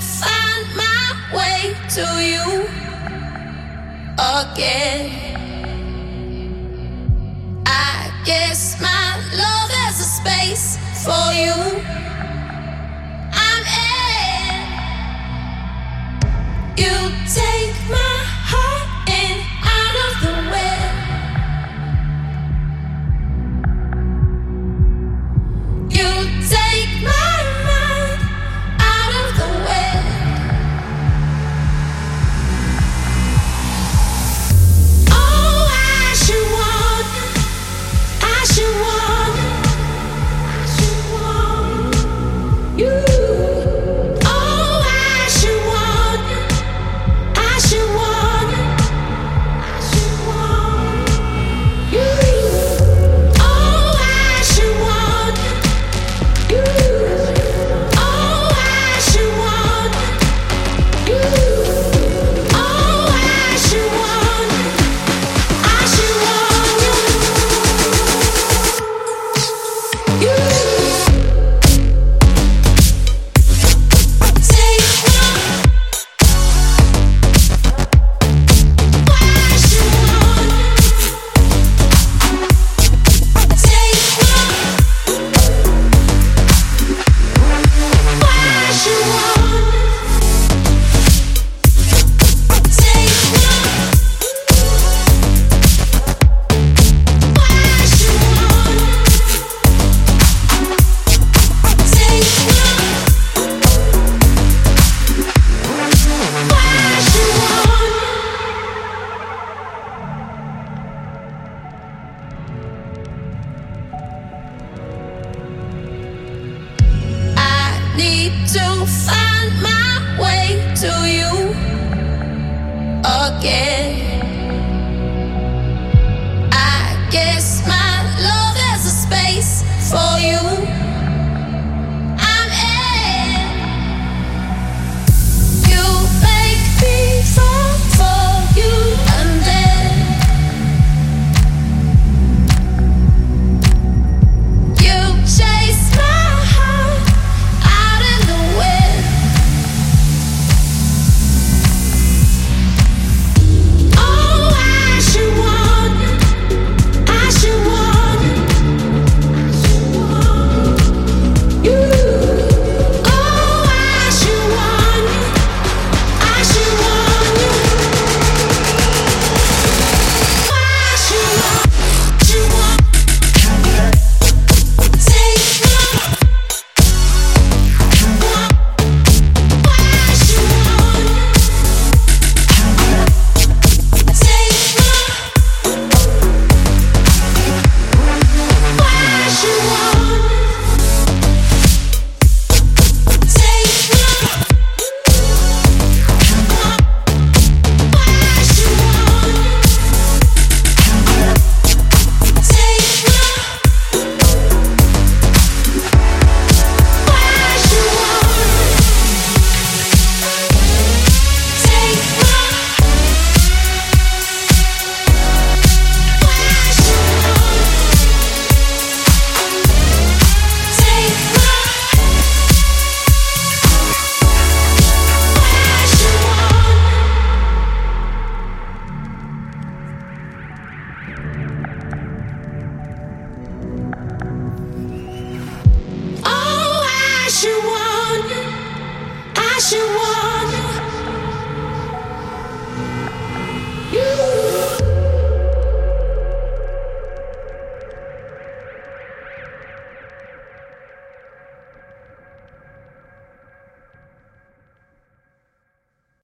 will find my way to you again. I guess my love has a space for you. I'm in. You take my heart and out of the way. You take my mind out of the way. Oh, I should want you. To find my way to you again. I guess my love has a space for you.